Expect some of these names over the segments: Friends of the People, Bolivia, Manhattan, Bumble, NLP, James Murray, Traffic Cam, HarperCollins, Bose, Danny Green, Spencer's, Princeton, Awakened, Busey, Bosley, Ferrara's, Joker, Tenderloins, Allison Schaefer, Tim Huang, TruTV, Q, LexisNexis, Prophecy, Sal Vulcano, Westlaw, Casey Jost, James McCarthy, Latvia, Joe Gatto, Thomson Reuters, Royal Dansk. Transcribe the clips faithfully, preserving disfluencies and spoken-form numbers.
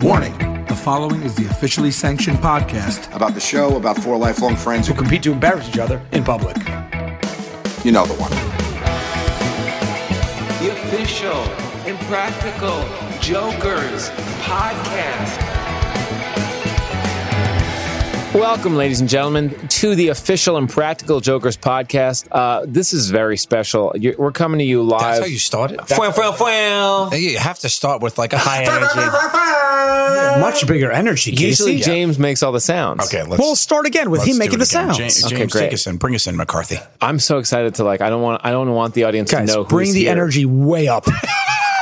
Warning. The following is the officially sanctioned podcast about the show, about four lifelong friends who compete to embarrass each other in public. You know the one. The official Impractical Jokers podcast. Welcome, ladies and gentlemen, to the official Impractical Jokers podcast. Uh, this is very special. You're, we're coming to you live. That's how you start it? Fwam, fwam, fwam. You have to start with like a high energy. Much bigger energy, Casey. Usually yeah. James makes all the sounds. Okay, let's, We'll start again with him making the sounds. James, James okay, great. Take us in. Bring us in, McCarthy. I'm so excited to like, I don't want I don't want the audience Guys, to know who's bring the here. Energy way up.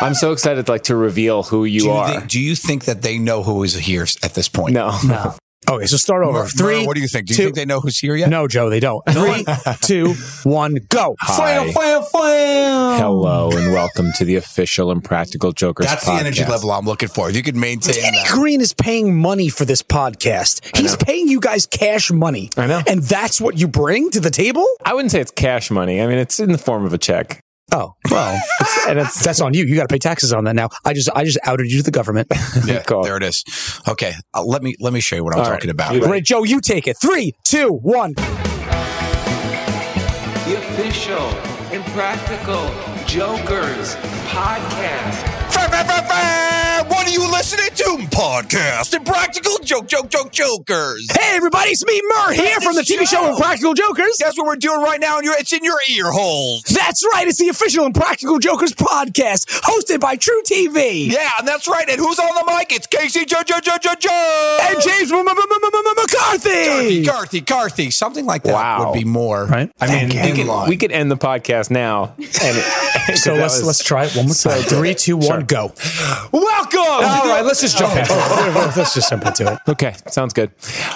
I'm so excited to, like, to reveal who you, do you are. Think, do you think that they know who is here at this point? No, no. Okay, so start over. Three. What do you think? Do you two, think they know who's here yet? No, Joe, they don't. Three, two, one, go. Hi. Hello, and welcome to the official Impractical Jokers That's podcast. That's the energy level I'm looking for. If you could maintain Danny that. Green is paying money for this podcast. I He's know. paying you guys cash money. I know. And that's what you bring to the table? I wouldn't say it's cash money. I mean, it's in the form of a check. Oh, well, it's, and it's, that's on you. You got to pay taxes on that now. I just I just outed you to the government. Yeah, cool. There it is. Okay, uh, let me let me show you what I'm All talking right. about. Great, right, Joe, you take it. Three, two, one. The official Impractical Jokers podcast. What are you listening to? Podcast Impractical Joke Joke Joke Jokers. Hey, everybody, it's me, Murr, here from the T V show Impractical Jokers. That's what we're doing right now, and it's in your ear holes. That's right. It's the official Impractical Jokers podcast, hosted by TruTV. Yeah, and that's right. And who's on the mic? It's Casey Jost and James McCarthy. McCarthy, McCarthy, something like that would be more. Right? I mean, we could end the podcast now. So let's let's try it one more time. Three, two, one, go. Welcome. All right, let's just jump oh, into oh. it. Let's just jump into it. Okay, sounds good.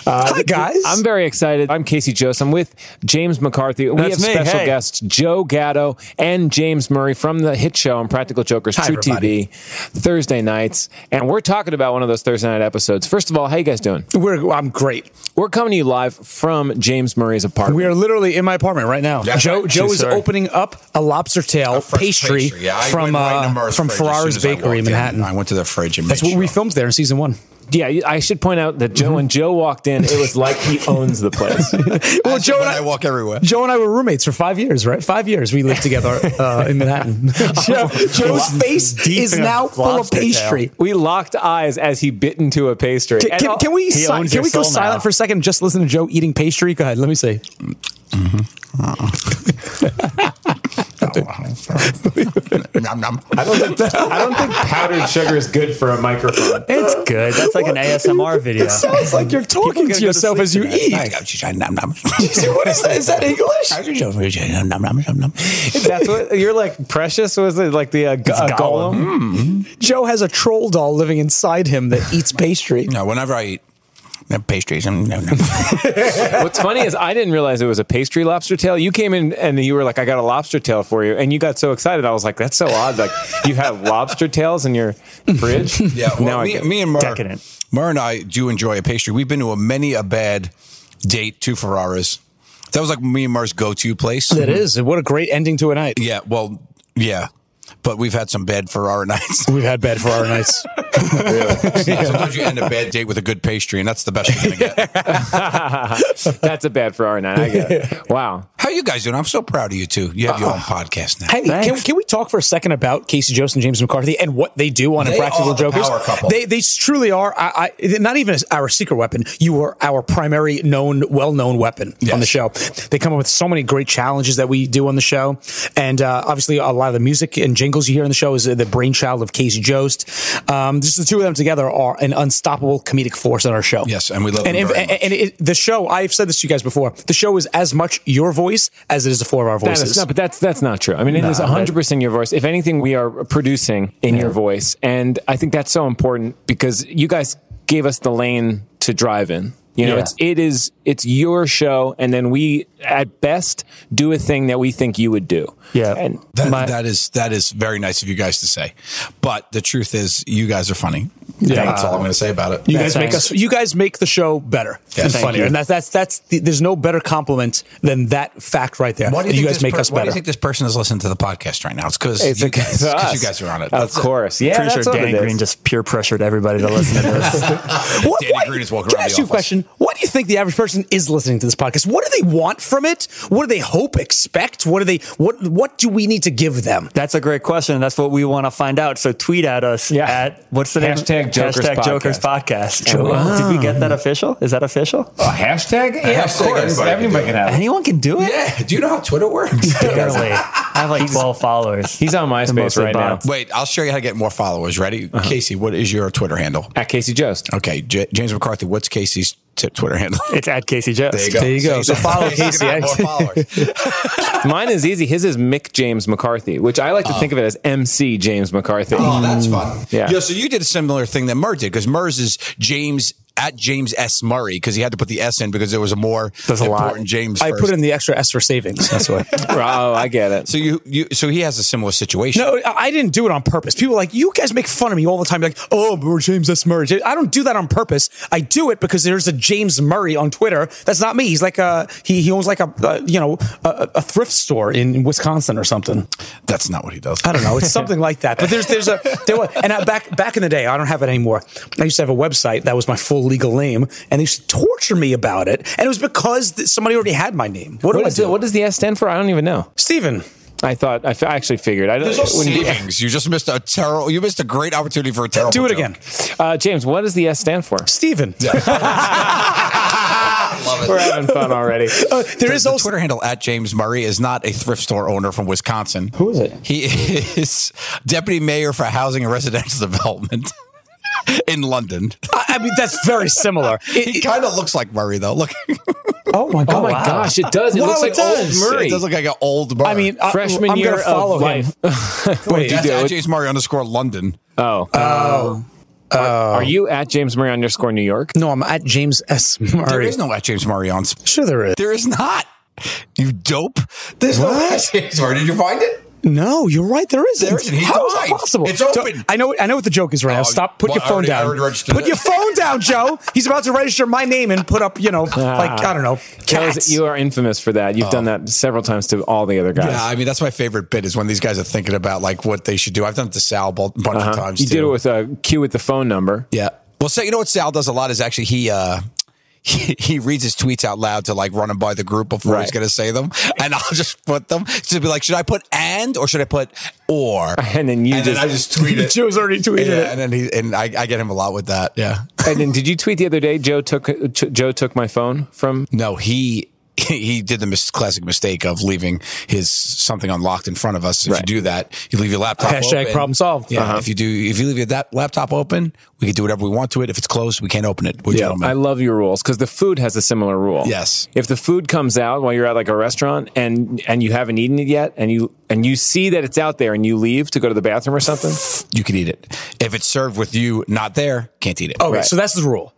Uh, Hi, guys. I'm very excited. I'm Casey Jost. I'm with James McCarthy. We That's have me. special hey. guests, Joe Gatto and James Murray from the hit show Impractical Jokers, TruTV, Thursday nights. And we're talking about one of those Thursday night episodes. First of all, how you guys doing? We're, I'm great. We're coming to you live from James Murray's apartment. We are literally in my apartment right now. Yeah. Joe, Joe is sorry. opening up a lobster tail pastry, pastry. Yeah, from, uh, right from Ferrara's bakery in Manhattan. In. I went to the fridge and That's what we filmed there in season one. Yeah, I should point out that Joe mm-hmm. when Joe walked in, it was like he owns the place. Well, Joe and I, I walk everywhere. Joe and I were roommates for five years, right? Five years we lived together uh, in Manhattan. Joe, Joe's face is now full of pastry. Tail. We locked eyes as he bit into a pastry. Can, can, can we? Si- can we go silent now. for a second and just listen to Joe eating pastry? Go ahead. Let me see. Mm-hmm. nom, nom. I don't think that, I don't think powdered sugar is good for a microphone. It's good. That's like what? an A S M R video. It sounds like you're talking to yourself to as you eat. Nom, nom. What is that? Is that English? That's what you're like. Precious was it like the uh, g- uh, golem? Mm-hmm. Joe has a troll doll living inside him that eats pastry. No, whenever I eat. No pastries. No, no. What's funny is I didn't realize it was a pastry lobster tail. You came in and you were like, I got a lobster tail for you. And you got so excited. I was like, that's so odd. Like, you have lobster tails in your fridge? Yeah. Well, now me, I get me and Mar, Mar and I do enjoy a pastry. We've been to a many a bad date to Ferrara's. That was like me and Mar's go-to place. It mm-hmm. is. What a great ending to a night. Yeah. Well, yeah. But we've had some bad Ferrara nights. We've had bad Ferrara nights. Yeah. Sometimes you end a bad date with a good pastry, and that's the best you're going to get. That's a bad Ferrara night. I get it. Wow. How are you guys doing? I'm so proud of you two. You have your uh, own podcast now. Hey, can, can we talk for a second about Casey Jost and James McCarthy and what they do on they Impractical Jokers? Power couple. They they truly are. I, I, not even our secret weapon. You are our primary known, well-known weapon yes. on the show. They come up with so many great challenges that we do on the show, and uh, obviously a lot of the music and jingles you hear on the show is the brainchild of Casey Jost. Um, just the two of them together are an unstoppable comedic force on our show. Yes, and we love and them if, very and, much. And it, the show, I've said this to you guys before, the show is as much your voice as it is the four of our voices. That is, no, but that's that's not true. I mean, it no, is one hundred percent your voice. If anything, we are producing in yeah. your voice, and I think that's so important because you guys gave us the lane to drive in. You know, yeah. it's, it is, it's your show. And then we at best do a thing that we think you would do. Yeah. And that, my, that is, that is very nice of you guys to say, but the truth is you guys are funny. Yeah. That's all I'm going to say about it. You guys make us, you guys make the show better yes. and funnier. And that's, that's, that's, the, there's no better compliment than that fact right there. Why do you, you guys make per, us better? Why do you think this person is listening to the podcast right now? It's because you, you guys are on it. That's of course. It. Yeah. Pretty sure Danny Green just peer pressured everybody to listen to this. what, Danny what? Green is walking around. Can I ask you a question? What do you think the average person is listening to this podcast? What do they want from it? What do they hope, expect? What do they? What What do we need to give them? That's a great question. That's what we want to find out. So tweet at us yeah. at what's the hashtag name? Jokers hashtag podcast. Jokers Podcast. Joe- wow. Did we get that official? Is that official? A hashtag? Yeah, hashtag of course. Anybody, anybody can, can have it. Anyone can do it. Yeah. Do you know how Twitter works? Literally, I have like twelve followers. He's on MySpace right now. Wait, I'll show you how to get more followers. Ready, uh-huh. Casey? What is your Twitter handle? At Casey Jost. Okay, J- James McCarthy. What's Casey's Twitter handle? It's at Casey Jost. There you go. There you go. So, so follow Casey. Mine is easy. His is Mick James McCarthy, which I like to um, think of it as M C James McCarthy. Oh, that's fun. Yeah. Yo, so you did a similar thing that Murr did because Murr's is James at James S. Murray because he had to put the S in because there was a more That's important a James first. I put in the extra S for savings. That's why. Oh, I get it. So you, you, so he has a similar situation. No, I didn't do it on purpose. People are like, you guys make fun of me all the time. You're like, oh, we're James S. Murray. I don't do that on purpose. I do it because there's a James Murray on Twitter. That's not me. He's like a, he, he owns like a, a you know, a, a thrift store in Wisconsin or something. That's not what he does. I don't know. It's something like that. But there's, there's a, there was, and I, back, back in the day, I don't have it anymore. I used to have a website that was my full legal name, and they used to torture me about it, and it was because th- somebody already had my name. What, what, do is I do? The, what does the S stand for? I don't even know. Steven. I thought I f- actually figured. I don't, There's no savings. You just missed a terrible. You missed a great opportunity for a terrible. Do it joke. again, uh, James. What does the S stand for? Steven. Love it. We're having fun already. Uh, there the, is also the Twitter handle at James Murray is not a thrift store owner from Wisconsin. Who is it? He is deputy mayor for housing and residential development. In London. I mean, that's very similar. It, he kind of looks like Murray, though. Look. Oh, my, God. Oh my wow. gosh. It does. It wow, looks like it does. old Murray. It does look like an old Murray. I mean, uh, freshman I'm year follow of life. Wait, that's at James Murray underscore London. Oh. Oh. Uh, are, are you at James Murray underscore New York? No, I'm at James S. Murray. There is no at James Murray on. Sure there is. There is not. You dope. There's what? no at James Murray. Did you find it? No, you're right. There isn't. There isn't. He's How is that possible? It's open. So, I know. I know what the joke is right now. Stop. Put well, your phone down. Put your phone down, Joe. He's about to register my name and put up. You know, ah, like I don't know. Cats. You are infamous for that. You've oh. done that several times to all the other guys. Yeah, I mean that's my favorite bit is when these guys are thinking about like what they should do. I've done it to Sal a bunch uh-huh. of times. You too. did it with a uh, Q with the phone number. Yeah. Well, so you know what Sal does a lot is actually he. Uh, He, he reads his tweets out loud to like run them by the group before right. he's going to say them. And I'll just put them to be like, should I put and or should I put or? And then you and just, then I just tweet it. Joe's already tweeted yeah, it. And then he, and I, I get him a lot with that. Yeah. And then did you tweet the other day? Joe took, Joe took my phone from? No, he, he did the mis- classic mistake of leaving his something unlocked in front of us. If right. you do that, you leave your laptop Hashtag open. problem solved. Yeah, uh-huh. If you do, if you leave your da- laptop open, we can do whatever we want to it. If it's closed, we can't open it. Yeah, I love your rules because the food has a similar rule. Yes. If the food comes out while you're at like a restaurant and, and you haven't eaten it yet and you and you see that it's out there and you leave to go to the bathroom or something, you can eat it. If it's served with you not there, can't eat it. Oh, okay, right. So that's the rule.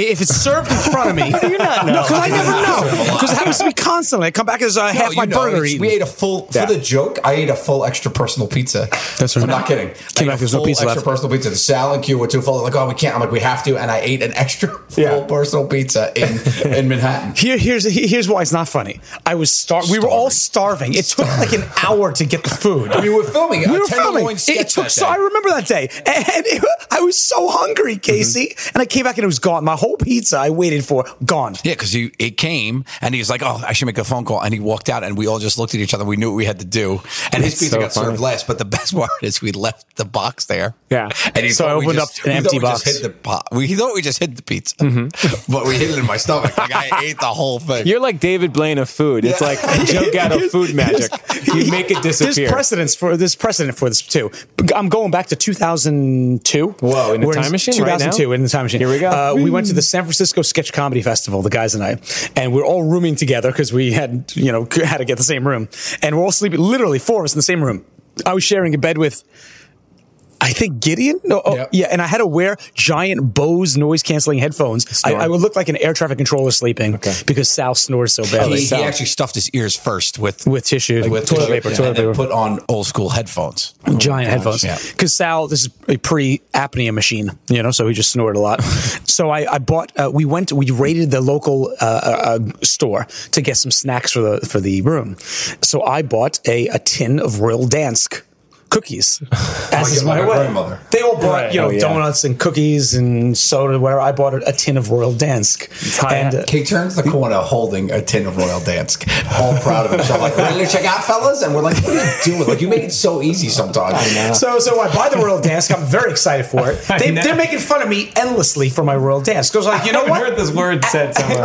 If it's served in front of me. How do you not know? No, because I never know. Because it happens to me constantly. I come back as uh, no, half my know, burger eaten. We ate a full, for yeah. the joke, I ate a full extra personal pizza. That's right. I'm not kidding. Came back, there's no pizza extra left. Personal pizza. Sal and Q were too full. Like, oh, we can't. I'm like, we have to. And I ate an extra full yeah. personal pizza in, in Manhattan. Here, here's here's why it's not funny. I was star- starving. We were all starving. It took like an hour to get the food. We were filming. We were filming. It, it took, so I remember that day. And it, I was so hungry, Casey. Mm-hmm. And I came back and it was gone. My whole pizza I waited for, gone. Yeah, because it came and he was like, oh, I should make a phone call. And he walked out and we all just looked at each other. We knew what we had to do. And his pizza got served last. But the best part is we left the box there. Yeah. And he so I opened up an empty box. Just hit the pot. We thought we just hit the pizza. Mm-hmm. But we hit it in my stomach. Like I ate the whole thing. You're like David Blaine of food. It's yeah. like Joe Gatto food magic. You make it disappear. There's precedence for, there's precedent for this too. I'm going back to two thousand two. Whoa, in the We're time in machine two thousand two right now? In the time machine. Here we go. Uh, we went to the San Francisco Sketch Comedy Festival, the guys and I, and we're all rooming together because we had, you know, had to get the same room, and we're all sleeping, literally four of us in the same room. I was sharing a bed with, I think, Gideon? No, oh, yep. Yeah, and I had to wear giant Bose noise-canceling headphones. I, I would look like an air traffic controller sleeping okay. because Sal snores so badly. He, he actually stuffed his ears first with, with tissue, like with toilet tissue, paper. Yeah. Toilet and paper. Then put on old-school headphones. Giant oh headphones. Because yeah. Sal, this is a pre-apnea machine, you know, so he just snored a lot. So I, I bought, uh, we went, we raided the local uh, uh, store to get some snacks for the for the room. So I bought a, a tin of Royal Dansk cookies, as is my grandmother. They all bought, right. you know, oh, yeah. donuts and cookies and soda. Where I bought a tin of Royal Dansk, and uh, he turns the corner holding a tin of Royal Dansk, all proud of himself. Like, ready to check out, fellas? And we're like, what are you doing? Like, you make it so easy sometimes. I know. So, so I buy the Royal Dansk. I'm very excited for it. They, they're making fun of me endlessly for my Royal Dansk. Because, like, you know what? I heard this word said somewhere.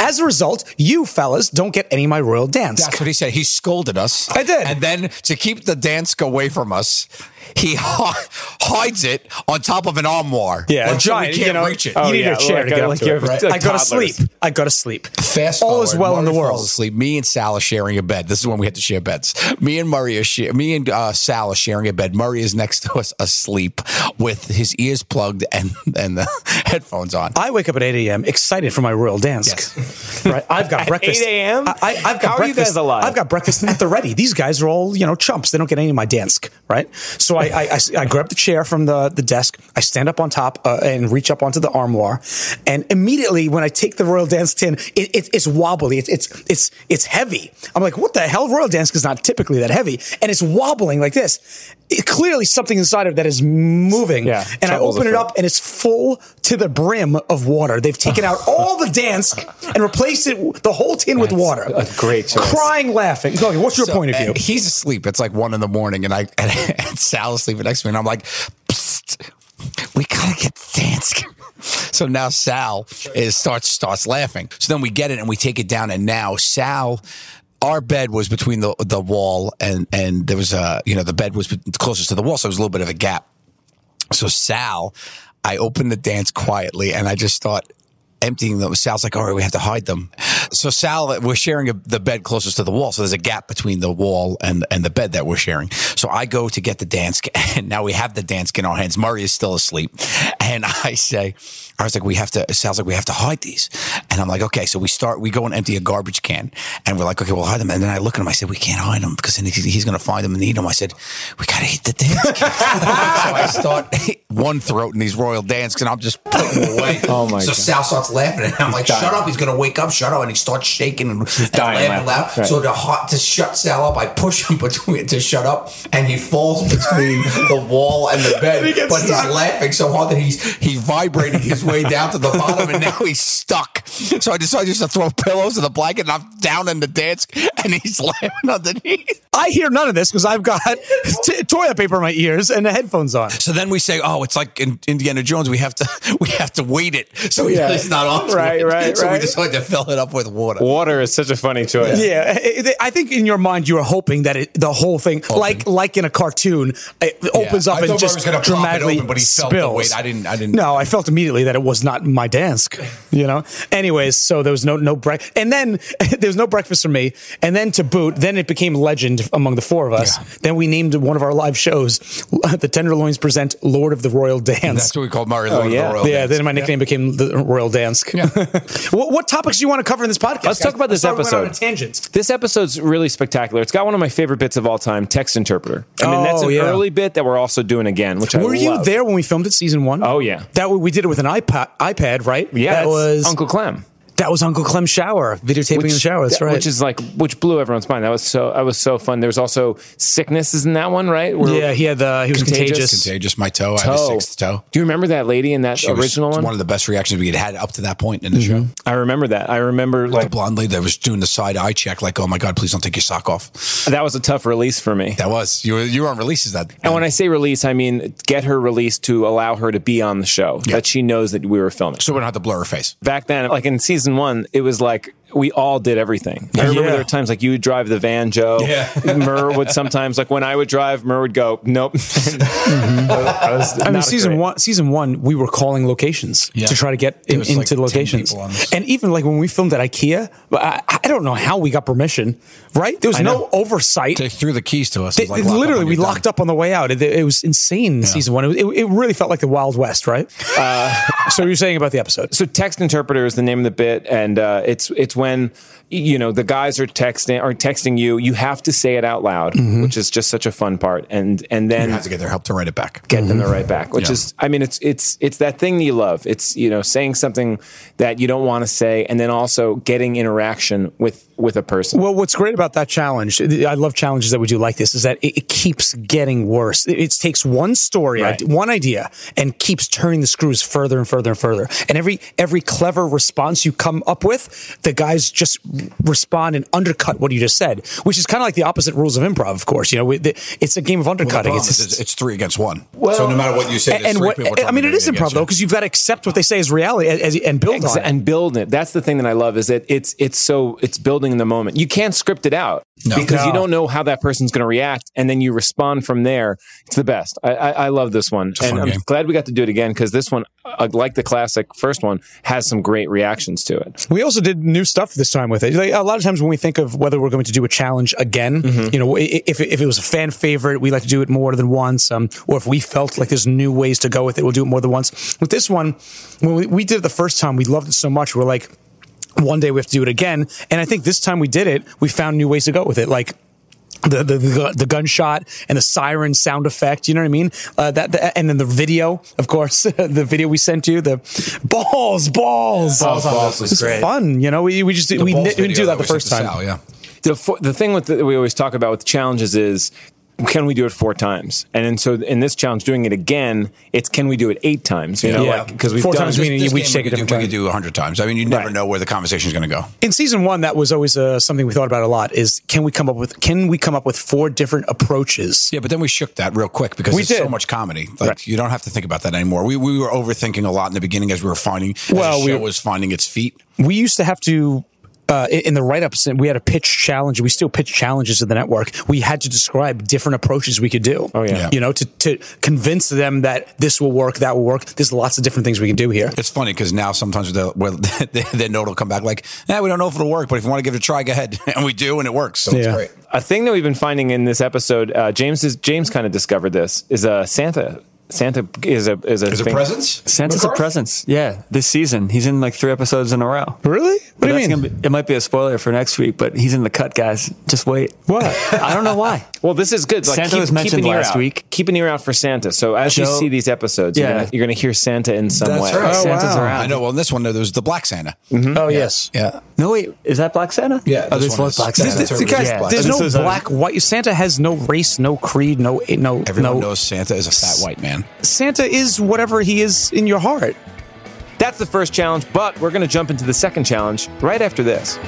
As a result, you fellas don't get any of my Royal Dansk. That's what he said. He scolded us. I did, and then to keep the Dansk away from us, he hides it on top of an armoire. Yeah, like, a giant. So we can't you know, reach it. Oh, you need yeah, a chair like to get like to it. Right? Like I go to sleep. I go to sleep. Fast forward, all is well Murray in the world. Falls asleep. Me and Sal are sharing a bed. This is when we had to share beds. Me and Murray are share, me and uh, Sal are sharing a bed. Murray is next to us, asleep, with his ears plugged and and the headphones on. I wake up at eight a.m. excited for my Royal Dansk. Yes. Right, I've got breakfast. eight a.m. I, I've got How breakfast. Are you guys alive? I've got breakfast at the ready. These guys are all you know chumps. They don't get any of my Dansk. Right, so I. I, I, I grab the chair from the, the desk. I stand up on top uh, and reach up onto the armoire. And immediately when I take the Royal Dansk tin, it, it, it's wobbly. It, it's it's it's heavy. I'm like, what the hell? Royal Dansk is not typically that heavy. And it's wobbling like this. It, clearly something inside of that is moving. Yeah, and I open it up and it's full to the brim of water. They've taken out all the Dansk and replaced it, the whole tin That's with water. A great choice. Crying, laughing. Going, what's your so, point of view? He's asleep. It's like one in the morning and I and, and Sal sleeping next to me, and I'm like, psst, we gotta get Dansk. So now Sal is starts starts laughing. So then we get it and we take it down, and now Sal. Our bed was between the the wall and and there was a you know the bed was closest to the wall, so it was a little bit of a gap. So Sal, I opened the Dansk quietly, and I just thought. Emptying them. Sal's like, all right, we have to hide them. So Sal, we're sharing a, the bed closest to the wall. So there's a gap between the wall and, and the bed that we're sharing. So I go to get the Dansk, and now we have the Dansk in our hands. Murray is still asleep. And I say, I was like, we have to, Sal's like, we have to hide these. And I'm like, okay. So we start, we go and empty a garbage can, and we're like, okay, we'll hide them. And then I look at him, I said, we can't hide them because then he's going to find them and eat them. I said, we got to eat the Dansk. So I start one throat in these Royal Dansks, and I'm just putting them away. Oh my so God. Sal starts laughing, and I'm he's like, dying. Shut up, he's gonna wake up, shut up, and he starts shaking and, and dying, laughing loud. Right. So to, hot, to shut Sal up, I push him between to shut up, and he falls between the wall and the bed, he but stuck. He's laughing so hard that he's he vibrated his way down to the bottom, and now he's stuck. So I decided just to throw pillows in the blanket, and I'm down in the Dansk, and he's laughing underneath. I hear none of this because I've got t- toilet paper in my ears and the headphones on. So then we say, oh, it's like in Indiana Jones, we have to we have to wait it. So yeah. It's not on right, it. right, so right. We just had to fill it up with water. Water is such a funny choice. Yeah, yeah. I think in your mind you were hoping that it, the whole thing, open. like like in a cartoon, it opens yeah. up I and just I was dramatically open, but he spills. Felt the weight. I didn't. I didn't. No, I felt immediately that it was not my Dansk. You know. Anyways, so there was no no breakfast, and then there was no breakfast for me, and then to boot, then it became legend. the, among the four of us. Yeah. Then we named one of our live shows, the Tenderloins present Lord of the Royal Dansk. That's what we called Mario. Oh, Lord yeah. of the Royal yeah, Dansk. Then my nickname yeah. became the Royal Dansk. Yeah. what, what topics do you want to cover in this podcast? Let's guys? talk about this Sorry, episode. We went on a tangent. This episode's really spectacular. It's got one of my favorite bits of all time, text interpreter. I mean, oh, that's an yeah. early bit that we're also doing again, which I love. Were you there when we filmed it, season one? Oh, yeah. That we did it with an iPod, iPad, right? Yeah, that was Uncle Clem. That was Uncle Clem's shower, videotaping which, in the shower. That's that, right. Which is like, which blew everyone's mind. That was so, that was so fun. There was also sicknesses in that one, right? Where yeah, he had the, he was contagious. Contagious, contagious. my toe, toe. I had a sixth toe. Do you remember that lady in that she original was, one? It was one of the best reactions we had had up to that point in the mm-hmm. show. I remember that. I remember like, like the blonde lady that was doing the side eye check, like, oh my God, please don't take your sock off. That was a tough release for me. That was, you were, you were on releases that. And um, when I say release, I mean, get her released to allow her to be on the show, yeah. that she knows that we were filming. So we don't have to blur her face. Back then, like in season Season one, it was like we all did everything. I remember yeah. there were times like you would drive the van, Joe. Yeah. Murr would sometimes, like when I would drive, Murr would go, nope. mm-hmm. I, was I mean, season great. one, season one, we were calling locations yeah. to try to get in, into like locations. And even like when we filmed at IKEA, I, I don't know how we got permission, right? There was I no know. oversight. They threw the keys to us. They, like, literally, we locked up on the way out. It, it was insane in yeah. season one. It, it, it really felt like the Wild West, right? Uh, so you were saying about the episode. So text interpreter is the name of the bit, and uh, it's it's when you know the guys are texting are texting you, you have to say it out loud, mm-hmm. which is just such a fun part. And and then you have to get their help to write it back. Get mm-hmm. them to write back, which yeah. is I mean it's it's it's that thing that you love. It's you know saying something that you don't want to say, and then also getting interaction with with a person. Well, what's great about that challenge, I love challenges that we do like this, is that it, it keeps getting worse. It, it takes one story, right. one idea, and keeps turning the screws further and further and further. And every every clever response you come up with, the guys just respond and undercut what you just said, which is kind of like the opposite rules of improv, of course. You know, it's a game of undercutting. Well, it's, just, it's three against one. Well, so no matter what you say, and, and three what, people I mean, it is improv though, because you've got to accept what they say is reality and, and build Exa- on it. And build it. That's the thing that I love is that it's it's so it's building in the moment. You can't script it out no. because no. you don't know how that person's going to react, and then you respond from there. It's the best. I, I, I love this one, and I'm game. glad we got to do it again because this one, uh, like the classic first one, has some great reactions to it. We also did new stuff this time with it. Like, a lot of times when we think of whether we're going to do a challenge again, mm-hmm. you know, if if it was a fan favorite, we like to do it more than once, um, or if we felt like there's new ways to go with it, we'll do it more than once. With this one, when we, we did it the first time, we loved it so much. We're like, one day we have to do it again. And I think this time we did it, we found new ways to go with it. Like the the the gunshot and the siren sound effect, you know what I mean? Uh, that the, and then the video, of course, the video we sent you, the balls, balls, yeah, balls, balls was, was great. Fun, you know. We we just the we didn't do that, that the first time. Sal, yeah. The the thing with the, we always talk about with challenges is, can we do it four times? And, and so in this challenge, doing it again, it's can we do it eight times? You know, yeah. like, because we've four done times this, meaning this we take we it. Do, we could do a hundred times. I mean, you never right. know where the conversation is going to go. In season one, that was always uh, something we thought about a lot: is can we come up with can we come up with four different approaches? Yeah, but then we shook that real quick because there's so much comedy. Like right. you don't have to think about that anymore. We we were overthinking a lot in the beginning as we were finding. Well, the show we, was finding its feet. We used to have to. Uh, in the write-ups, we had a pitch challenge. We still pitch challenges to the network. We had to describe different approaches we could do. Oh, yeah. yeah. You know, to, to convince them that this will work, that will work. There's lots of different things we can do here. It's funny because now sometimes the the note will come back like, eh, we don't know if it'll work, but if you want to give it a try, go ahead. And we do, and it works. So yeah. it's great. A thing that we've been finding in this episode, uh, James is James kind of discovered this, is uh, Santa. Santa is a is a, is a presence. Santa's McCarthy? a presence. Yeah, this season he's in like three episodes in a row. Really? What but do you mean? Be, it might be a spoiler for next week, but he's in the cut, guys. Just wait. What? I don't know why. Well, this is good. Like, Santa keep, was mentioned last out. week. Keep an ear out for Santa. So as Joe, you see these episodes, yeah. you're gonna, you're gonna hear Santa in some That's way. Right. Oh, Santa's wow. around. I know. Well, in this one, there was the Black Santa. Mm-hmm. Oh yeah. yes. Yeah. No wait, is that Black Santa? Yeah. Oh, this was Black Santa. This, this, guys, yeah. There's no black white. Santa has no race, no creed, no no. Everyone knows Santa is a fat white man. Santa is whatever he is in your heart. That's the first challenge, but we're going to jump into the second challenge right after this.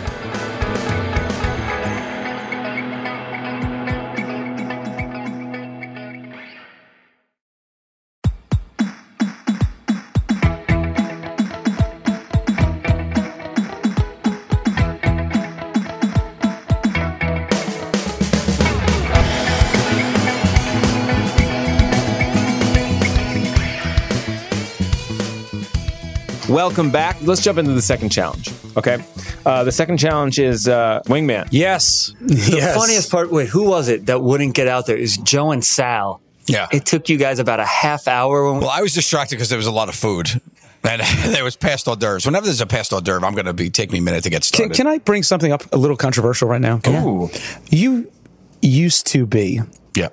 Welcome back. Let's jump into the second challenge. Okay. Uh, the second challenge is uh, Wingman. Yes. The yes. funniest part, wait, who was it that wouldn't get out there? Is Joe and Sal. Yeah. It took you guys about a half hour. When well, I was distracted because there was a lot of food. And there was past hors d'oeuvres. Whenever there's a past hors d'oeuvre, I'm going to be take me a minute to get started. Can, can I bring something up a little controversial right now? Ooh. You used to be yeah.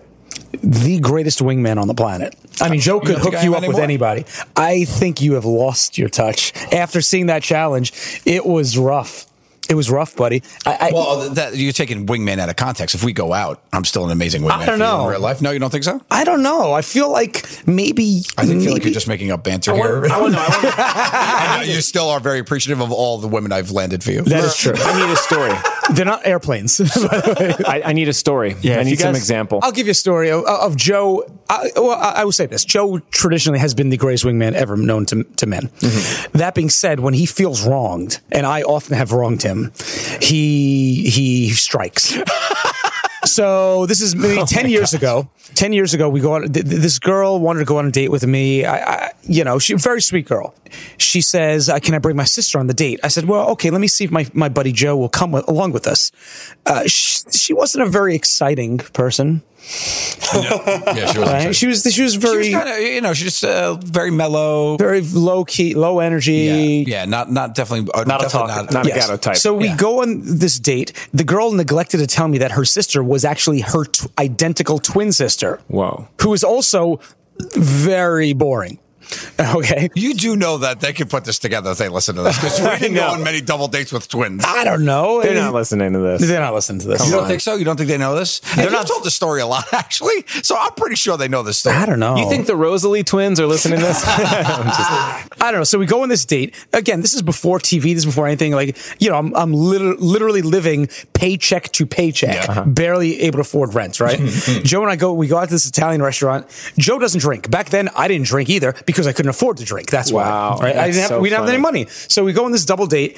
the greatest wingman on the planet. I mean, Joe could hook you up anymore with anybody. I think you have lost your touch. After seeing that challenge, it was rough. It was rough, buddy. I, I, well, that, you're taking wingman out of context. If we go out, I'm still an amazing wingman. I don't know. In real life, no, you don't think so? I don't know. I feel like maybe. I maybe. feel like you're just making up banter I here. I don't know. I I you still are very appreciative of all the women I've landed for you. That is true. I need a story. They're not airplanes, by the way. I, I need a story. Yeah, I need some guys, example. I'll give you a story of, of Joe. I, well, I will say this. Joe traditionally has been the greatest wingman ever known to, to men. Mm-hmm. That being said, when he feels wronged, and I often have wronged him, he he strikes. So this is maybe oh ten years gosh. ago. Ten years ago, we go on. Th- this girl wanted to go on a date with me. I, I you know, she very sweet girl. She says, uh, "Can I bring my sister on the date?" I said, "Well, okay. Let me see if my, my buddy Joe will come with, along with us." Uh, she, she wasn't a very exciting person. No. Yeah, she was. Right? She was. She was very. She was kinda, you know, she just uh, very mellow, very low key, low energy. Yeah, yeah not not definitely uh, not definitely a talk, not, not yes. a Gatto type. So we yeah. go on this date. The girl neglected to tell me that her sister was actually her t- identical twin sister. Whoa. Who is also very boring. Okay. You do know that they can put this together if they listen to this. Because we didn't go on many double dates with twins. I don't know. They're not listening to this. They're not listening to this. Come you don't on. think so? You don't think they know this? They're not told the story a lot, actually. So I'm pretty sure they know this story. I don't know. You think the Rosalie twins are listening to this? I don't know. So we go on this date. Again, this is before T V. This is before anything. Like, you know, I'm, I'm liter- literally living paycheck to paycheck. Yeah, uh-huh. Barely able to afford rent, right? Joe and I go, we go out to this Italian restaurant. Joe doesn't drink. Back then, I didn't drink either because I couldn't afford to drink. That's wow, why. Right? That's I didn't have, so we didn't funny. have any money. So we go on this double date.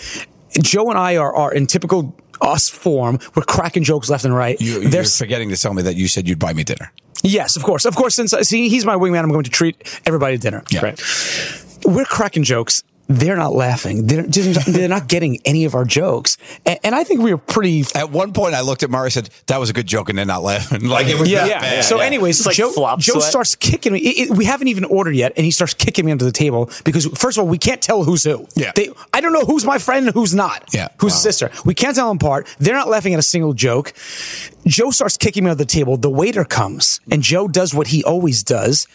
Joe and I are, are in typical us form. We're cracking jokes left and right. You, you're forgetting to tell me that you said you'd buy me dinner. Yes, of course. Of course, since see, he's my wingman, I'm going to treat everybody to dinner. Yeah. Right. We're cracking jokes. They're not laughing. They're, just, they're not getting any of our jokes. And, and I think we were pretty... At one point, I looked at Murray and said, that was a good joke, and they're not laughing. Like, it was yeah, yeah, bad. So yeah. anyways, it's like Joe, flop Joe starts kicking me. It, it, we haven't even ordered yet, and he starts kicking me under the table because, first of all, we can't tell who's who. Yeah. They, I don't know who's my friend and who's not. Yeah. Who's wow. sister. We can't tell them apart. They're not laughing at a single joke. Joe starts kicking me under the table. The waiter comes, and Joe does what he always does.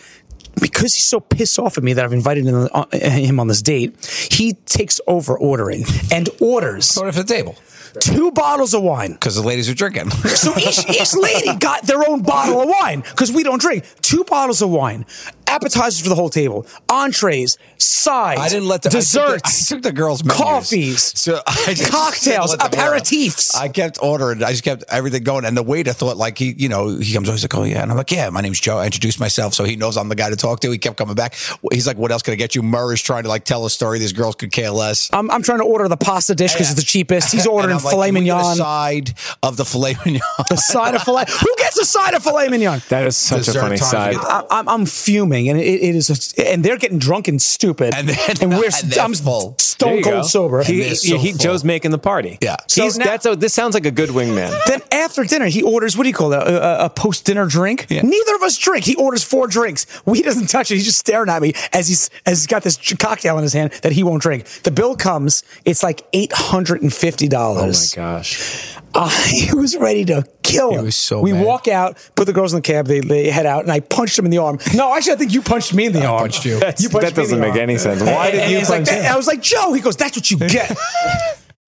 Because he's so pissed off at me that I've invited him on this date, he takes over ordering and orders. Order for the table. Two bottles of wine. Because the ladies are drinking. So each, each lady got their own bottle of wine because we don't drink. Two bottles of wine. Appetizers for the whole table, entrees, sides, I didn't let the, desserts, I took the, I took the girls' menus. Coffees, so I just cocktails, aperitifs. I kept ordering. I just kept everything going. And the waiter thought like he, you know, he comes over, he's like, oh yeah. And I'm like, yeah, my name's Joe. I introduced myself. So he knows I'm the guy to talk to. He kept coming back. He's like, what else can I get you? Murray's trying to like tell a story. These girls could care less. I'm, I'm trying to order the pasta dish because yeah. it's the cheapest. He's ordering filet like, mignon. The side of the filet mignon. The side of filet. Who gets a side of filet mignon? That is such Dessert a funny side. I, I'm, I'm fuming. And it, it is, a, and they're getting drunk and stupid, and, and we're and I'm full. stone cold sober. He, so he, Joe's making the party. Yeah, so He's now, that's a, this sounds like a good wingman. Then after dinner, he orders what do you call that? A, a, a post dinner drink. Yeah. Neither of us drink. He orders four drinks. We he doesn't touch it. He's just staring at me as he's as he's got this cocktail in his hand that he won't drink. The bill comes. It's like eight hundred and fifty dollars. Oh my gosh. I was ready to kill him. It was so we mad. walk out, put the girls in the cab, they, they head out, and I punched him in the arm. No, actually, I think you punched me in the I arm. Punched you. That's, you punched that doesn't make arm. any sense. Why and, did and you punch like, him? I was like, Joe, he goes, that's what you get.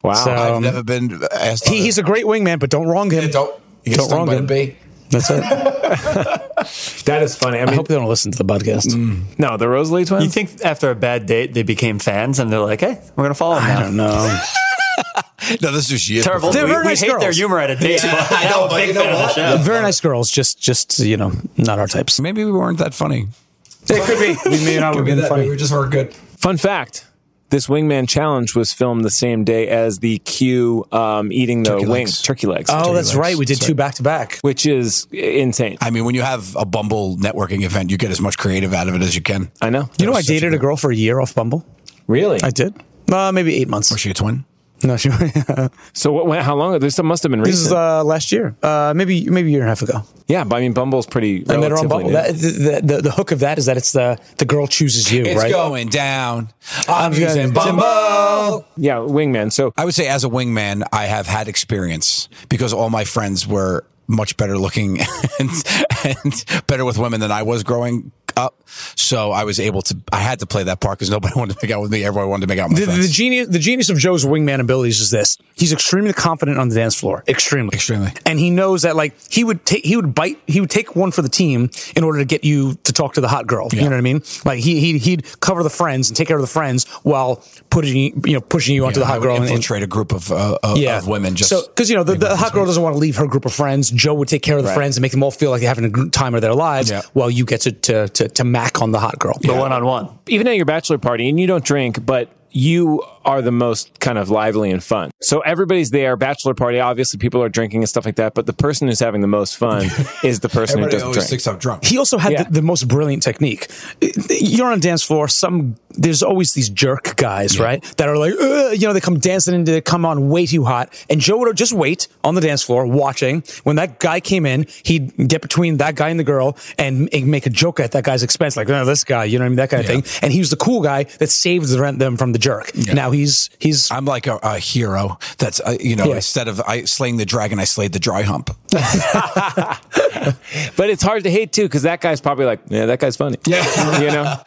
Wow. So, I've never been asked. He, he's a great wingman, but don't wrong him. Yeah, don't you don't wrong him. Be. That's it. That is funny. I, mean, I hope they don't listen to the podcast. Mm. No, the Rosalie twins? You think after a bad date, they became fans, and they're like, hey, we're going to follow them now. I don't know. No, this is you. Terrible. They're we very nice we hate girls. Their humor at a date. Yeah, I know, but you know what? The very nice girls, just, just you know, not our types. Maybe we weren't that funny. It could be. We may not have been funny. We just weren't good. Fun fact. This Wingman Challenge was filmed the same day as the Q um, eating the wings, turkey legs. Oh, turkey that's legs. right. We did Sorry. two back to back, which is insane. I mean, when you have a Bumble networking event, you get as much creative out of it as you can. I know. You that know, I dated a girl for a year off Bumble. Really? I did. Uh, maybe eight months. Was she a twin? Not sure. So what? How long? This must have been recent. This is uh, last year, uh, maybe maybe a year and a half ago. Yeah, but I mean, Bumble's pretty. And they're on Bumble. That, the, the the hook of that is that it's the the girl chooses you. It's right? Going down. I'm, I'm using Bumble. Bumble. Yeah, wingman. So I would say, as a wingman, I have had experience because all my friends were much better looking and, and better with women than I was growing up, so I was able to. I had to play that part because nobody wanted to make out with me. Everyone wanted to make out with my the, friends. The genius, the genius of Joe's wingman abilities is this: he's extremely confident on the dance floor, extremely, extremely, and he knows that like he would take, he would bite, he would take one for the team in order to get you to talk to the hot girl. Yeah. You know what I mean? Like he he he'd cover the friends and take care of the friends while putting you know pushing you onto yeah, the hot girl and infiltrate a group of uh, of, yeah. of women. Just so because you know the, the hot girl doesn't want to leave her group of friends. Joe would take care of the right. friends and make them all feel like they're having a good time of their lives, yeah. while you get to to. to To, to mac on the hot girl. The yeah. one-on-one. Even at your bachelor party, and you don't drink, but you are the most kind of lively and fun. So everybody's there, bachelor party, obviously people are drinking and stuff like that, but the person who's having the most fun is the person who doesn't drink. Sticks up drunk. He also had yeah. the, the most brilliant technique. You're on a dance floor, some there's always these jerk guys, yeah. right, that are like, ugh, you know, they come dancing in, they come on way too hot, and Joe would just wait on the dance floor watching. When that guy came in, he'd get between that guy and the girl and make a joke at that guy's expense, like, oh, this guy, you know what I mean, that kind yeah. of thing. And he was the cool guy that saved them from the jerk. Yeah. Now he's he's. I'm like a, a hero. That's uh, you know yeah. instead of I slaying the dragon, I slayed the dry hump. But it's hard to hate too, because that guy's probably like, yeah, that guy's funny. Yeah, you know.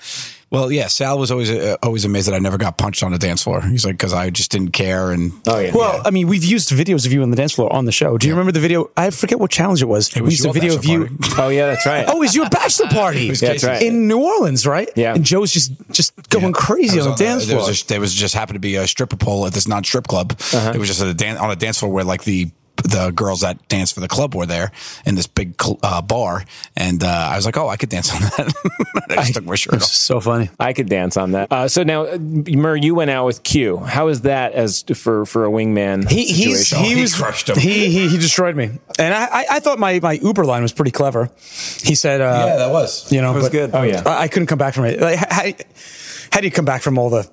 Well, yeah, Sal was always uh, always amazed that I never got punched on the dance floor. He's like, because I just didn't care. And oh, yeah, well, yeah. I mean, we've used videos of you on the dance floor on the show. Do you yeah. remember the video? I forget what challenge it was. It was we used a video of you. Oh, yeah, that's right. Oh, it was your bachelor party. Yeah, that's right. In New Orleans, right? Yeah. And Joe's just just going yeah. crazy on the on dance floor. There was, a, there was just happened to be a stripper pole at this non-strip club. Uh-huh. It was just a dan- on a dance floor where like the the girls that dance for the club were there in this big uh, bar. And uh, I was like, oh, I could dance on that. I just I, took my shirt off. So funny. I could dance on that. Uh, so now, Murray, you went out with Q. How is that as for, for a wingman he, situation? He, was, he crushed him. He, he, he destroyed me. And I, I, I thought my, my Uber line was pretty clever. He said... Uh, yeah, that was. You know, it was but, good. Oh, yeah. I, I couldn't come back from it. Like, how, how do you come back from all the...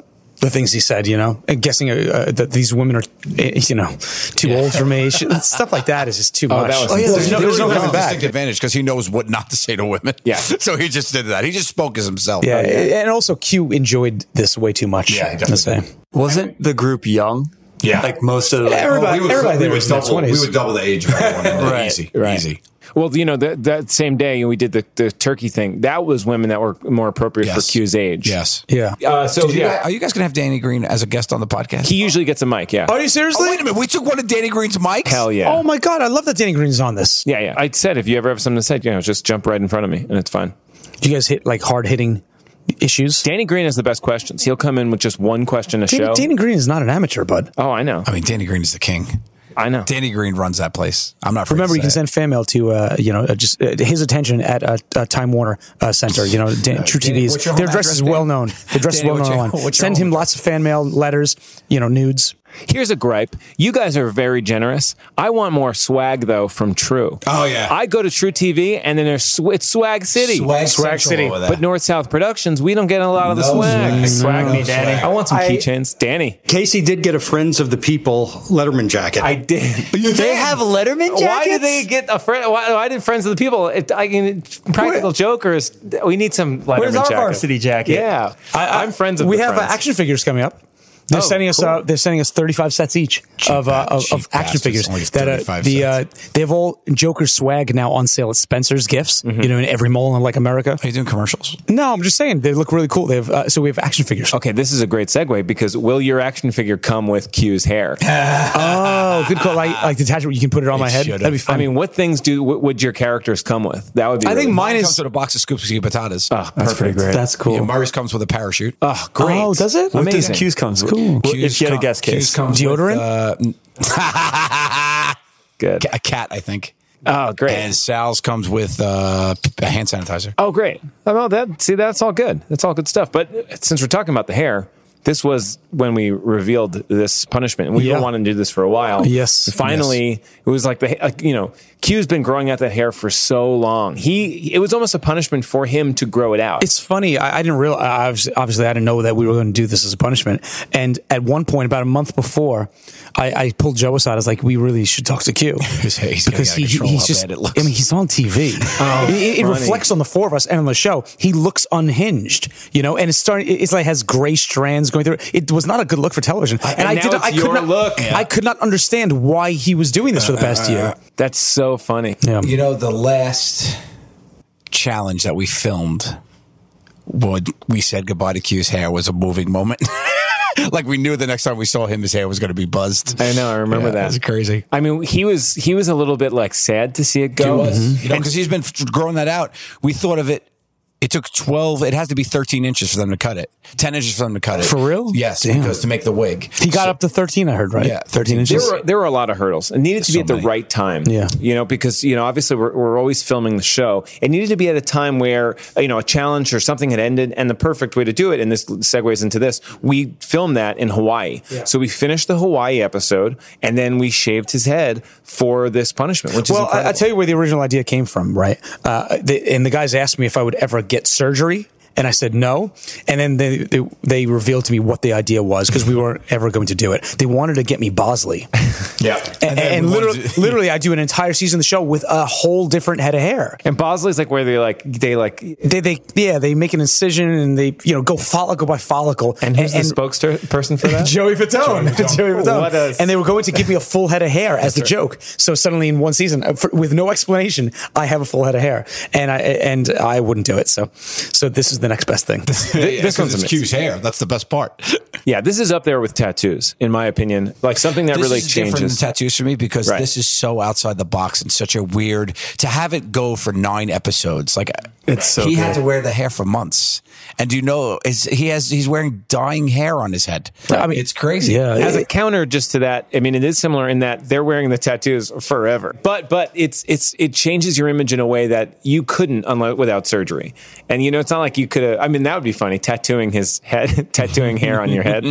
the things he said, you know, and guessing uh, that these women are, you know, too yeah. old for me. Stuff like that is just too oh, much. Oh, yeah, there's no, there's no coming back. Advantage because he knows what not to say to women. Yeah. So he just did that. He just spoke as himself. Yeah. Okay. And also Q enjoyed this way too much. Yeah, definitely. Wasn't the group young? Yeah. Like most of the... Yeah, everybody, well, we everybody we was double, we would double the age of everyone. Right. Easy. Right. Easy. Well, you know, that, that same day we did the, the turkey thing. That was women that were more appropriate yes. for Q's age. Yes. Yeah. Uh, so, you, yeah. Are you guys going to have Danny Green as a guest on the podcast? He usually gets a mic, yeah. Are you seriously? Oh, wait a minute. We took one of Danny Green's mics? Hell yeah. Oh, my God. I love that Danny Green's on this. Yeah, yeah. I said, if you ever have something to say, you know, just jump right in front of me, and it's fine. You guys hit, like, hard-hitting issues? Danny Green has the best questions. He'll come in with just one question a Danny, show. Danny Green is not an amateur, bud. Oh, I know. I mean, Danny Green is the king. I know. Danny Green runs that place. I'm not. Remember, you can it. send fan mail to uh, you know uh, just uh, his attention at uh, uh, Time Warner uh, Center. You know, Dan, uh, True Danny, T V's. Their address, address is well known. Their address Danny, is well known. Your, online. Send him address? Lots of fan mail, letters, you know, nudes. Here's a gripe. You guys are very generous. I want more swag, though, from True. Oh, yeah. I go to True T V, and then there's sw- it's Swag City. Swag, swag City. But North-South Productions, we don't get a lot of no the swag. Swag, swag no me, Danny. Swag. I want some keychains. Danny. Casey did get a Friends of the People Letterman jacket. I did. You they have Letterman jackets? Why did they get a friend? Why, why did Friends of the People? It, I mean, Practical Where? Jokers, we need some Letterman jacket. Where's our jacket? Varsity jacket? Yeah. I, I, I'm Friends of we the We have friends. Action figures coming up. They're oh, sending us. Cool. Uh, they're sending us thirty-five sets each cheap of uh, of, of action figures. That uh, the uh, they have all Joker swag now on sale at Spencer's Gifts. Mm-hmm. You know, in every mall in like America. Are you doing commercials? No, I'm just saying they look really cool. They have uh, so we have action figures. Okay, this is a great segue because will your action figure come with Q's hair? Oh, good call. Like, like detachable, you can put it on it my head. Should've. That'd be fun. I mean, what things do what would your characters come with? That would be. I really think mine cool. is with a box of scoops of potatoes. Oh, that's perfect. Pretty great. That's cool. Yeah, Marius comes with a parachute. Oh, great. Oh, does it? What Amazing. Does Q's comes with? Cool. Q's if you had a guess, case deodorant, with, uh, good a cat, I think. Oh, great! And Sal's comes with uh, a hand sanitizer. Oh, great! Oh, well, that see, that's all good. That's all good stuff. But since we're talking about the hair, this was when we revealed this punishment. And we've yeah. been wanting to do this for a while. Yes. And finally, yes. it was like, the like, you know, Q's been growing out that hair for so long. He, it was almost a punishment for him to grow it out. It's funny. I, I didn't realize, obviously I didn't know that we were going to do this as a punishment. And at one point, about a month before, I, I pulled Joe aside. I was like, we really should talk to Q. he's because he, he's just, I mean, he's on T V. Oh, it, it reflects on the four of us and on the show. He looks unhinged, you know, and it's starting, it's like has gray strands going through. It was not a good look for television. And, and I did I could not look. Yeah. I could not understand why he was doing this for the past uh, year. That's so funny. Yeah. You know, the last challenge that we filmed when we said goodbye to Q's hair was a moving moment. Like, we knew the next time we saw him, his hair was going to be buzzed. I know. I remember yeah, that. That's crazy. I mean, he was he was a little bit like sad to see it go. He was. Mm-hmm. You know, because he's been growing that out. We thought of it. It took twelve. It has to be thirteen inches for them to cut it. ten inches for them to cut it. For real? Yes, Damn. Because to make the wig. He got so, up to thirteen, I heard, right? Yeah, thirteen inches. There were, there were a lot of hurdles. It needed to be so at the many. right time. Yeah. You know, because, you know, obviously we're, we're always filming the show. It needed to be at a time where, you know, a challenge or something had ended, and the perfect way to do it, and this segues into this, we filmed that in Hawaii. Yeah. So we finished the Hawaii episode, and then we shaved his head for this punishment, which well, is incredible. Well, I'll tell you where the original idea came from, right? Uh, the, and the guys asked me if I would ever get surgery, and I said no, and then they they, they revealed to me what the idea was, because we weren't ever going to do it. They wanted to get me Bosley. Yeah. and, and, and literally, to- literally I do an entire season of the show with a whole different head of hair. And Bosley's like where they like they like they they yeah they make an incision and they, you know, go follicle by follicle. And who's and, the spokesperson for that? Joey Fatone. Joey Fatone. A- and they were going to give me a full head of hair as the right. joke. So suddenly in one season, for, with no explanation, I have a full head of hair, and I and I wouldn't do it. So so this is the next best thing. This, yeah, this one's it's Q's hair. That's the best part. Yeah, this is up there with tattoos, in my opinion. Like something that this really is changes. Different than tattoos for me, because right. this is so outside the box and such a weird to have it go for nine episodes. Like it's so he good. had to wear the hair for months, and do you know is he has he's wearing dyeing hair on his head. Right. I mean, it's crazy. Yeah, as it, a counter just to that, I mean, it is similar in that they're wearing the tattoos forever, but but it's it's it changes your image in a way that you couldn't unless without surgery. And you know, it's not like you could have, I mean, that would be funny, tattooing his head, tattooing hair on your head.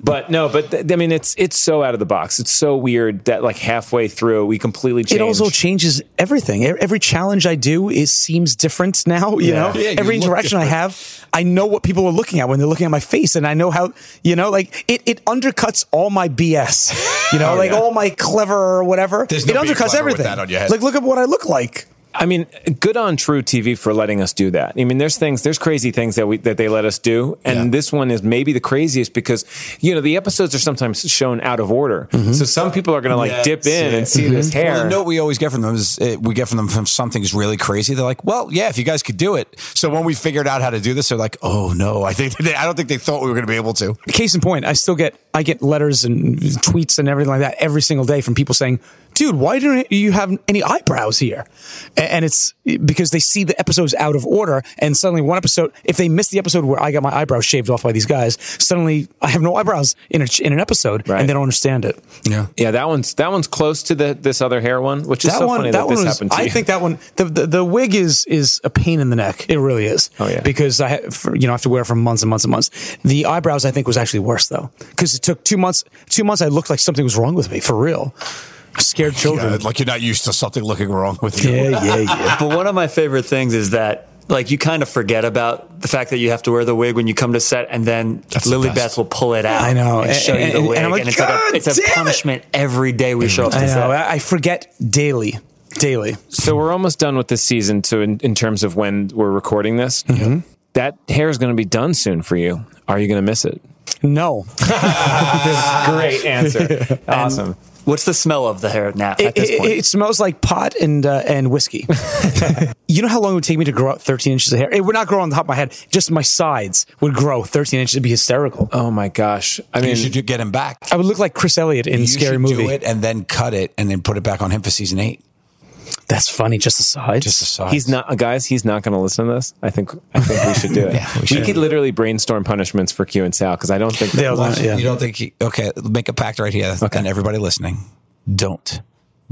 But no, but th- I mean, it's it's so out of the box. It's so weird that like halfway through, we completely change. It also changes everything. Every challenge I do is seems different now, you yeah. know? Yeah, you Every interaction different. I have, I know what people are looking at when they're looking at my face, and I know how, you know, like it, it undercuts all my B S, you know, oh, like yeah. all my clever or whatever. There's it no undercuts everything. Like, look at what I look like. I mean, good on TruTV for letting us do that. I mean, there's things, there's crazy things that we that they let us do, and yeah. this one is maybe the craziest because, you know, the episodes are sometimes shown out of order, mm-hmm. so some people are going to like yeah, dip in it. and see mm-hmm. this hair. Well, the note we always get from them is uh, we get from them from something's really crazy. They're like, well, yeah, if you guys could do it. So when we figured out how to do this, they're like, oh no, I think they, I don't think they thought we were going to be able to. Case in point, I still get I get letters and tweets and everything like that every single day from people saying, dude, why don't you have any eyebrows here? And it's because they see the episodes out of order, and suddenly one episode, if they miss the episode where I got my eyebrows shaved off by these guys, suddenly I have no eyebrows in a, in an episode, right. and they don't understand it. Yeah, yeah, that one's that one's close to the this other hair one, which is that so one, funny that, that this was, happened to I you. think that one, the, the the wig is is a pain in the neck. It really is. Oh yeah, because I have, for, you know I have to wear it for months and months and months. The eyebrows I think was actually worse though, because it took two months. Two months I looked like something was wrong with me for real. Scared children. Yeah, like you're not used to something looking wrong with you. Yeah, yeah, yeah. But one of my favorite things is that, like, you kind of forget about the fact that you have to wear the wig when you come to set, and then That's Lily the Beth will pull it out. I know. And, and show and, you the and, wig. And, I'm like, and it's, like a, it's a punishment it. every day we show up to I set. I forget daily. Daily. So we're almost done with this season, so in, in terms of when we're recording this. Mm-hmm. That hair is going to be done soon for you. Are you going to miss it? No. Great answer. Awesome. Um, What's the smell of the hair now at this point? It, it, it smells like pot and uh, and whiskey. You know how long it would take me to grow out thirteen inches of hair? It would not grow on the top of my head. Just my sides would grow thirteen inches. It'd be hysterical. Oh, my gosh. I mean, you should get him back. I would look like Chris Elliott in you Scary Movie. You should do it and then cut it and then put it back on him for season eight. That's funny. Just the sides. Just the sides. He's not, guys. He's not going to listen to this. I think. I think we should do it. Yeah, we, we could literally brainstorm punishments for Q and Sal, because I don't think they'll. Yeah. You don't think? He, okay, make a pact right here, okay. And everybody listening, don't,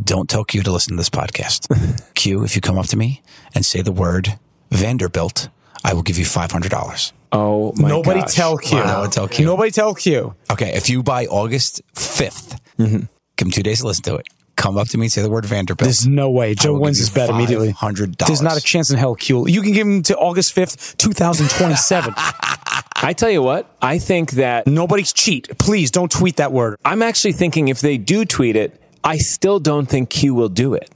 don't tell Q to listen to this podcast. Q, if you come up to me and say the word Vanderbilt, I will give you five hundred dollars. Oh my Nobody gosh. Tell Q. Wow. No one tell Q. Nobody tell Q. Okay, if you buy August fifth, mm-hmm. give him two days to listen to it. Come up to me and say the word Vanderbilt. There's no way. Joe wins his bet immediately. one hundred dollars. There's not a chance in hell, Q. You can give him to August fifth, two thousand twenty-seven. I tell you what, I think that... Nobody cheat. Please don't tweet that word. I'm actually thinking if they do tweet it, I still don't think Q will do it.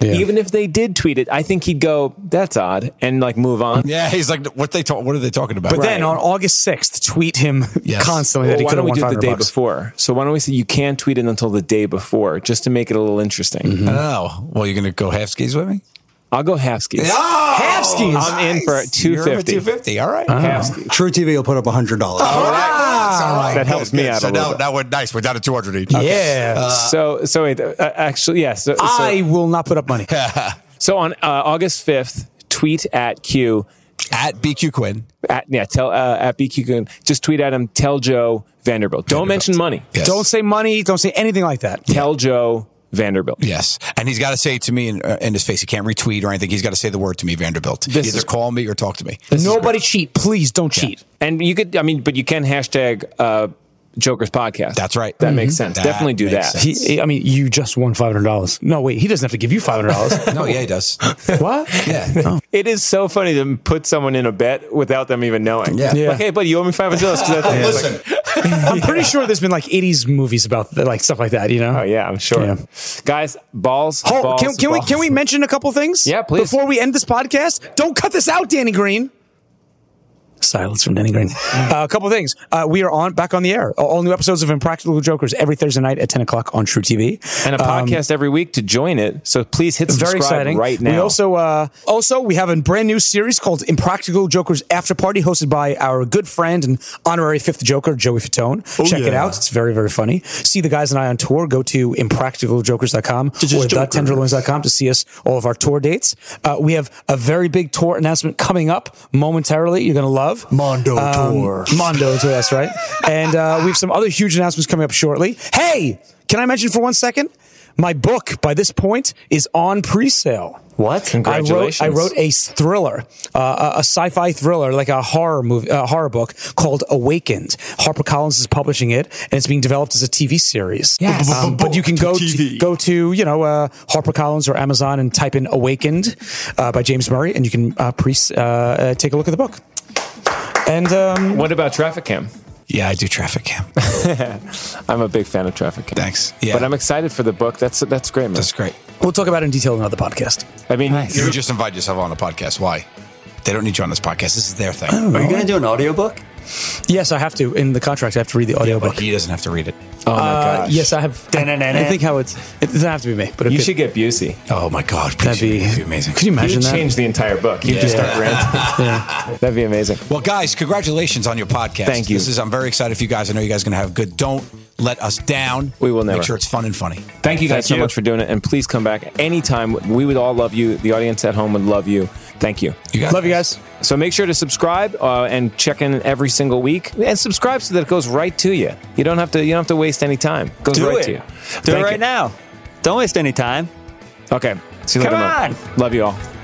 Yeah. Even if they did tweet it, I think he'd go, that's odd, and like move on. Yeah, he's like, what they talk, what are they talking about? But right. then on August sixth, tweet him yes. constantly well, that he could have won five hundred bucks. Why don't we do it the day bucks. before? So why don't we say you can't tweet it until the day before, just to make it a little interesting. Mm-hmm. Oh, well, you're going to go half skis with me? I'll go half skis. Oh, half skis. Nice. I'm in for two fifty. You're in for two fifty. All right. Oh. Half skis. TruTV will put up one hundred dollars. All right. All right. All right. That helps good, me good. out so a little now, bit. Now we're nice. We're down to two hundred each. Okay. Yeah. Uh, so, so wait, uh, actually, yes. Yeah, so, I so, will not put up money. So on uh, August fifth, tweet at Q. At B Q Quinn. At, yeah, tell uh, at B Q Quinn. Just tweet at him. Tell Joe Vanderbilt. Don't Vanderbilt. mention money. Yes. Don't say money. Don't say anything like that. Tell yeah. Joe Vanderbilt. Yes. And he's got to say to me in, uh, in his face, he can't retweet or anything. He's got to say the word to me, Vanderbilt. This Either call me or talk to me. Nobody cheat. Please don't cheat. Yeah. And you could, I mean, but you can hashtag uh, Joker's podcast. That's right. That mm-hmm. makes sense. That Definitely do that. He, he, I mean, you just won five hundred dollars. No, wait, he doesn't have to give you five hundred dollars. No, yeah, he does. What? Yeah. No. It is so funny to put someone in a bet without them even knowing. Yeah. yeah. Like, hey, buddy, you owe me five hundred dollars. Listen. Like, I'm pretty yeah. sure there's been like eighties movies about that, like stuff like that, you know? Oh yeah, I'm sure. Yeah. Guys, balls, Hold, balls, can, can balls. we can we mention a couple things? Yeah, please. Before we end this podcast, don't cut this out, Danny Green. Silence from Danny Green. uh, a couple things. Uh, we are on back on the air. All new episodes of Impractical Jokers every Thursday night at ten o'clock on TruTV. And a um, podcast every week to join it. So please hit subscribe very exciting. right now. We also, uh, also, we have a brand new series called Impractical Jokers After Party, hosted by our good friend and honorary fifth Joker, Joey Fatone. Oh, Check yeah. it out. It's very, very funny. See the guys and I on tour. Go to impractical jokers dot com or .tenderloins dot com to see us all of our tour dates. Uh, we have a very big tour announcement coming up momentarily. You're going to love Mondo um, Tour. Mondo Tour, that's right. And uh, we have some other huge announcements coming up shortly. Hey, can I mention for one second? My book, by this point, is on pre-sale. What? Congratulations. I wrote, I wrote a thriller, uh, a sci-fi thriller, like a horror movie, a horror book called Awakened. HarperCollins is publishing it, and it's being developed as a T V series. Yes. Um, but you can go to, go to you know, uh, HarperCollins or Amazon and type in Awakened uh, by James Murray, and you can uh, pre- uh, uh, take a look at the book. And um, what about Traffic Cam? Yeah, I do Traffic Cam. I'm a big fan of Traffic Cam. Thanks. Yeah. But I'm excited for the book. That's that's great, man. That's great. We'll talk about it in detail in another podcast. I mean, nice. You would just invite yourself on a podcast. Why? They don't need you on this podcast. This is their thing. Are you going to do an audiobook? Yes, I have to. In the contract, I have to read the audiobook. Yeah, but he doesn't have to read it. Oh, my uh, gosh. Yes, I have. I, I think how it's... It doesn't have to be me. But it you could, should get Busey. Oh, my God. That'd be, that'd be amazing. Could you imagine that? He'd change the entire book. He'd yeah. just start ranting. yeah. That'd be amazing. Well, guys, congratulations on your podcast. Thank you. This is... I'm very excited for you guys. I know you guys are going to have a good... Don't let us down. We will never. Make sure it's fun and funny. Thank you guys Thank so you. much for doing it. And please come back anytime. We would all love you. The audience at home would love you. Thank you. you guys. Love you guys. So make sure to subscribe uh, and check in every single week, and subscribe so that it goes right to you. You don't have to. You don't have to waste any time. It goes Do right it. to you. Do Thank it right you. now. Don't waste any time. Okay. See you Come later. Come on. Love you all.